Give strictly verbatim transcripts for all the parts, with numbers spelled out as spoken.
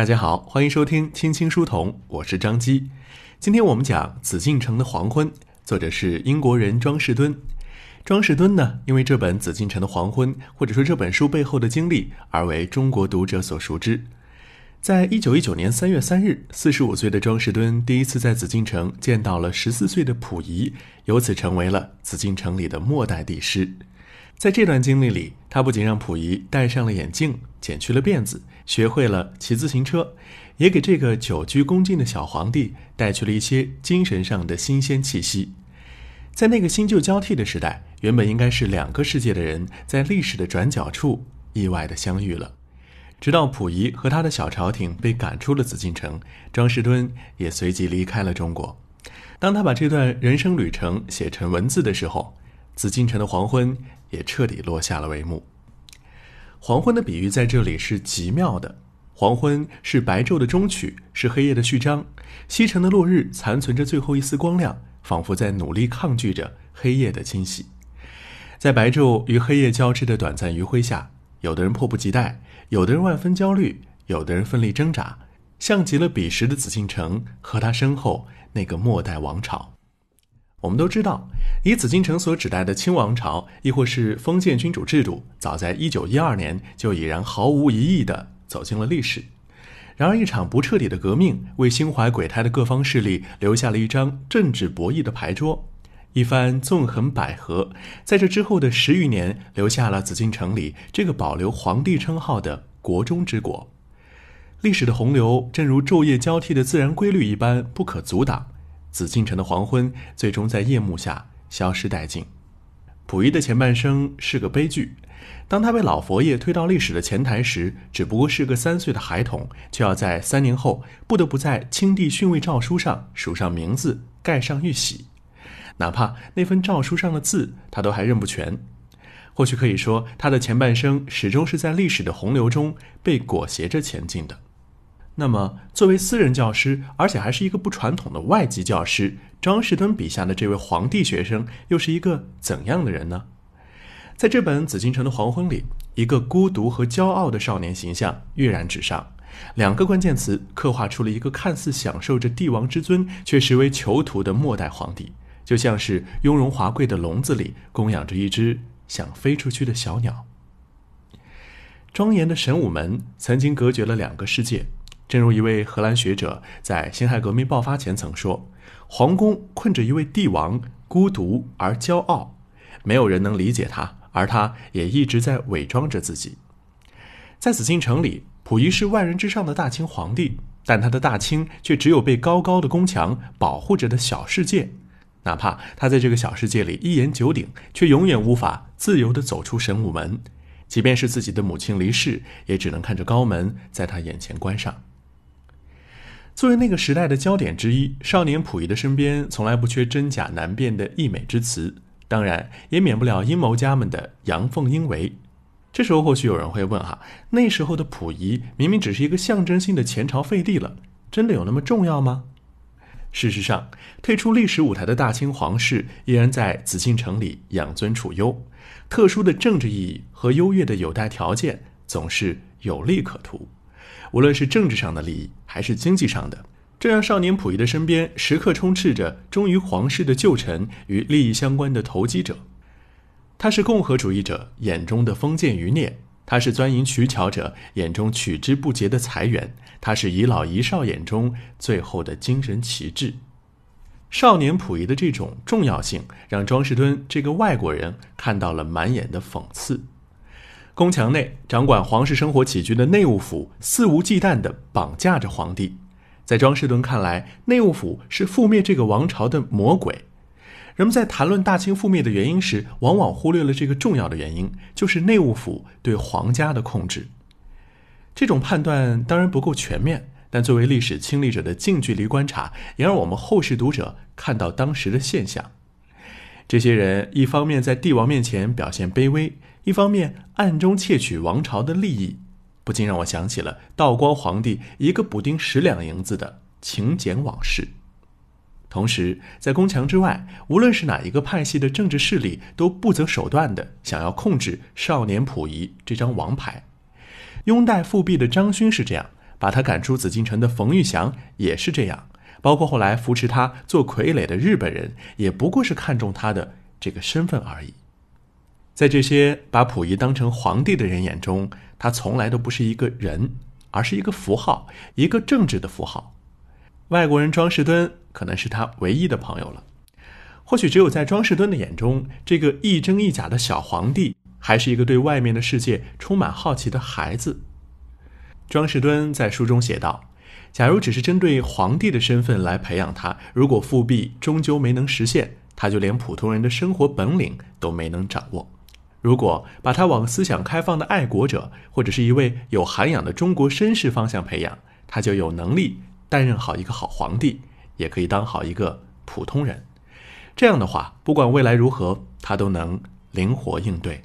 大家好，欢迎收听青青书童，我是张基。今天我们讲《紫禁城的黄昏》，作者是英国人庄士敦。庄士敦呢，因为这本《紫禁城的黄昏》或者说这本书背后的经历而为中国读者所熟知。在一九一九年三月三日，四十五岁的庄士敦第一次在紫禁城见到了十四岁的溥仪，由此成为了紫禁城里的末代帝师。在这段经历里，他不仅让溥仪戴上了眼镜，剪去了辫子，学会了骑自行车，也给这个久居宫禁的小皇帝带去了一些精神上的新鲜气息。在那个新旧交替的时代，原本应该是两个世界的人，在历史的转角处意外地相遇了。直到溥仪和他的小朝廷被赶出了紫禁城，庄士敦也随即离开了中国。当他把这段人生旅程写成文字的时候，紫禁城的黄昏也彻底落下了帷幕。黄昏的比喻在这里是极妙的，黄昏是白昼的终曲，是黑夜的序章，西沉的落日残存着最后一丝光亮，仿佛在努力抗拒着黑夜的侵袭。在白昼与黑夜交织的短暂余晖下，有的人迫不及待，有的人万分焦虑，有的人奋力挣扎，像极了彼时的紫禁城和他身后那个末代王朝。我们都知道，以紫禁城所指代的清王朝，亦或是封建君主制度，早在一九一二年就已然毫无疑义地走进了历史。然而一场不彻底的革命，为心怀鬼胎的各方势力留下了一张政治博弈的牌桌。一番纵横捭阖，在这之后的十余年，留下了紫禁城里这个保留皇帝称号的国中之国。历史的洪流正如昼夜交替的自然规律一般不可阻挡，紫禁城的黄昏最终在夜幕下消失殆尽。溥仪的前半生是个悲剧，当他被老佛爷推到历史的前台时，只不过是个三岁的孩童，却要在三年后不得不在清帝逊位诏书上署上名字，盖上玉玺，哪怕那份诏书上的字他都还认不全。或许可以说，他的前半生始终是在历史的洪流中被裹挟着前进的。那么作为私人教师，而且还是一个不传统的外籍教师，庄士敦笔下的这位皇帝学生又是一个怎样的人呢？在这本《紫禁城的黄昏》里，一个孤独和骄傲的少年形象跃然纸上，两个关键词刻画出了一个看似享受着帝王之尊，却实为囚徒的末代皇帝，就像是雍容华贵的笼子里供养着一只想飞出去的小鸟。庄严的神武门曾经隔绝了两个世界，正如一位荷兰学者在辛亥革命爆发前曾说，皇宫困着一位帝王，孤独而骄傲，没有人能理解他，而他也一直在伪装着自己。在紫禁城里，溥仪是万人之上的大清皇帝，但他的大清却只有被高高的宫墙保护着的小世界，哪怕他在这个小世界里一言九鼎，却永远无法自由地走出神武门，即便是自己的母亲离世，也只能看着高门在他眼前关上。作为那个时代的焦点之一，少年溥仪的身边从来不缺真假难辨的溢美之词，当然也免不了阴谋家们的阳奉阴违。这时候或许有人会问哈，那时候的溥仪明明只是一个象征性的前朝废帝了，真的有那么重要吗？事实上，退出历史舞台的大清皇室依然在紫禁城里养尊处优，特殊的政治意义和优越的有待条件总是有利可图。无论是政治上的利益还是经济上的，这让少年溥仪的身边时刻充斥着忠于皇室的旧臣与利益相关的投机者。他是共和主义者眼中的封建余孽，他是钻营取巧者眼中取之不竭的财源，他是遗老遗少眼中最后的精神旗帜。少年溥仪的这种重要性让庄士敦这个外国人看到了满眼的讽刺。宫墙内掌管皇室生活起居的内务府肆无忌惮地绑架着皇帝，在庄士敦看来，内务府是覆灭这个王朝的魔鬼。人们在谈论大清覆灭的原因时，往往忽略了这个重要的原因，就是内务府对皇家的控制。这种判断当然不够全面，但作为历史亲历者的近距离观察，也让我们后世读者看到当时的现象。这些人一方面在帝王面前表现卑微，一方面暗中窃取王朝的利益，不禁让我想起了道光皇帝一个补丁十两银子的勤俭往事。同时，在宫墙之外，无论是哪一个派系的政治势力，都不择手段地想要控制少年溥仪这张王牌。拥戴复辟的张勋是这样，把他赶出紫禁城的冯玉祥也是这样，包括后来扶持他做傀儡的日本人，也不过是看中他的这个身份而已。在这些把溥仪当成皇帝的人眼中，他从来都不是一个人，而是一个符号，一个政治的符号。外国人庄士敦可能是他唯一的朋友了。或许只有在庄士敦的眼中，这个一真一假的小皇帝还是一个对外面的世界充满好奇的孩子。庄士敦在书中写道，假如只是针对皇帝的身份来培养他，如果复辟终究没能实现，他就连普通人的生活本领都没能掌握。如果把他往思想开放的爱国者或者是一位有涵养的中国绅士方向培养，他就有能力担任好一个好皇帝，也可以当好一个普通人。这样的话，不管未来如何，他都能灵活应对。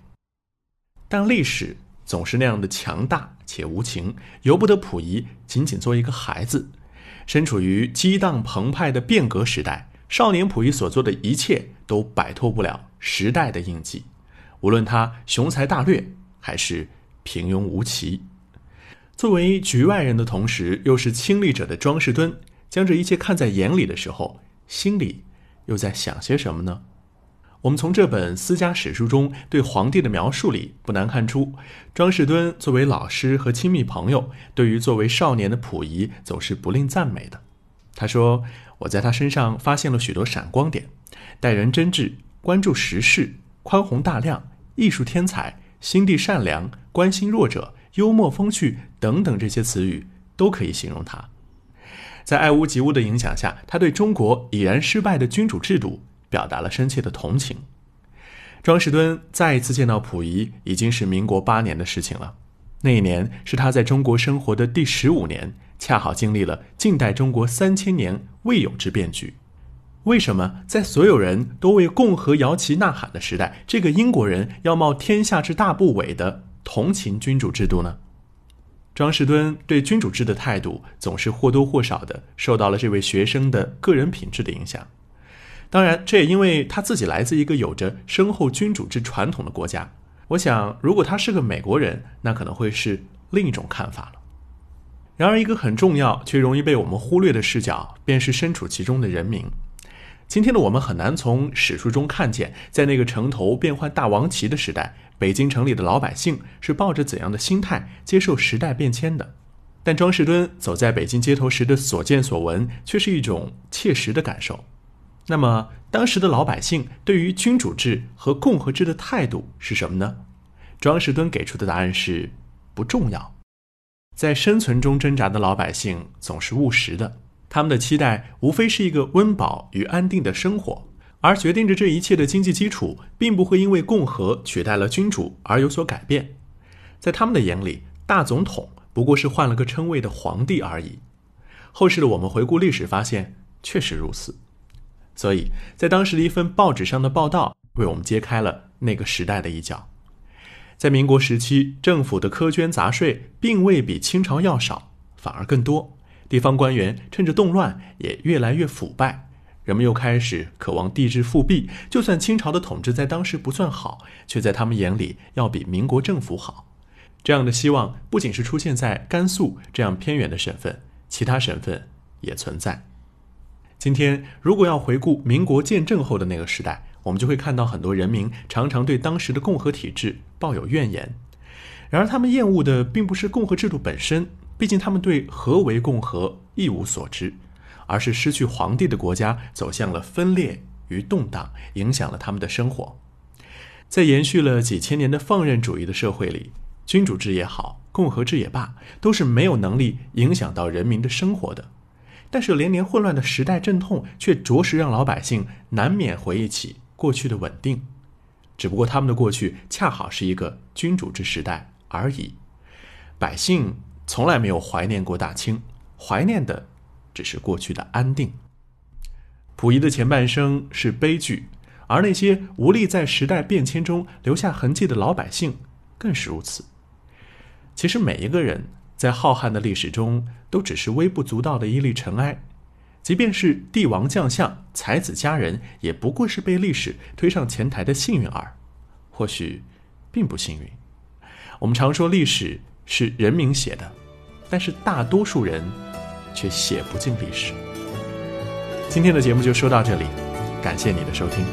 但历史总是那样的强大且无情，由不得溥仪仅仅做一个孩子。身处于激荡澎湃的变革时代，少年溥仪所做的一切都摆脱不了时代的印记，无论他雄才大略还是平庸无奇。作为局外人的同时又是亲历者的庄士敦，将这一切看在眼里的时候，心里又在想些什么呢？我们从这本私家史书中对皇帝的描述里，不难看出庄士敦作为老师和亲密朋友，对于作为少年的溥仪总是不吝赞美的。他说，我在他身上发现了许多闪光点，待人真挚，关注时事，宽宏大量，艺术天才，心地善良，关心弱者，幽默风趣等等，这些词语都可以形容他。在爱屋及乌的影响下，他对中国已然失败的君主制度表达了深切的同情。庄士敦再一次见到溥仪已经是民国八年的事情了，那一年是他在中国生活的第十五年，恰好经历了近代中国三千年未有之变局。为什么在所有人都为共和摇旗呐喊的时代，这个英国人要冒天下之大不韪的同情君主制度呢？庄士敦对君主制的态度总是或多或少的受到了这位学生的个人品质的影响。当然，这也因为他自己来自一个有着深厚君主制传统的国家。我想，如果他是个美国人，那可能会是另一种看法了。然而，一个很重要却容易被我们忽略的视角，便是身处其中的人民。今天的我们很难从史书中看见，在那个城头变换大王旗的时代，北京城里的老百姓是抱着怎样的心态接受时代变迁的。但庄士敦走在北京街头时的所见所闻，却是一种切实的感受。那么当时的老百姓对于君主制和共和制的态度是什么呢？庄士敦给出的答案是不重要。在生存中挣扎的老百姓总是务实的，他们的期待无非是一个温饱与安定的生活，而决定着这一切的经济基础并不会因为共和取代了君主而有所改变。在他们的眼里，大总统不过是换了个称谓的皇帝而已。后世的我们回顾历史发现，确实如此。所以在当时的一份报纸上的报道，为我们揭开了那个时代的一角。在民国时期，政府的苛捐杂税并未比清朝要少，反而更多。地方官员趁着动乱也越来越腐败，人们又开始渴望帝制复辟。就算清朝的统治在当时不算好，却在他们眼里要比民国政府好。这样的希望不仅是出现在甘肃这样偏远的省份，其他省份也存在。今天如果要回顾民国建政后的那个时代，我们就会看到很多人民常常对当时的共和体制抱有怨言。然而他们厌恶的并不是共和制度本身，毕竟他们对何为共和一无所知，而是失去皇帝的国家走向了分裂与动荡，影响了他们的生活。在延续了几千年的放任主义的社会里，君主制也好，共和制也罢，都是没有能力影响到人民的生活的。但是连年混乱的时代阵痛，却着实让老百姓难免回忆起过去的稳定。只不过他们的过去恰好是一个君主制时代而已。百姓从来没有怀念过大清，怀念的只是过去的安定。溥仪的前半生是悲剧，而那些无力在时代变迁中留下痕迹的老百姓更是如此。其实每一个人在浩瀚的历史中都只是微不足道的一粒尘埃，即便是帝王将相、才子佳人，也不过是被历史推上前台的幸运儿，或许并不幸运。我们常说历史是人民写的，但是大多数人却写不进历史。今天的节目就说到这里，感谢你的收听。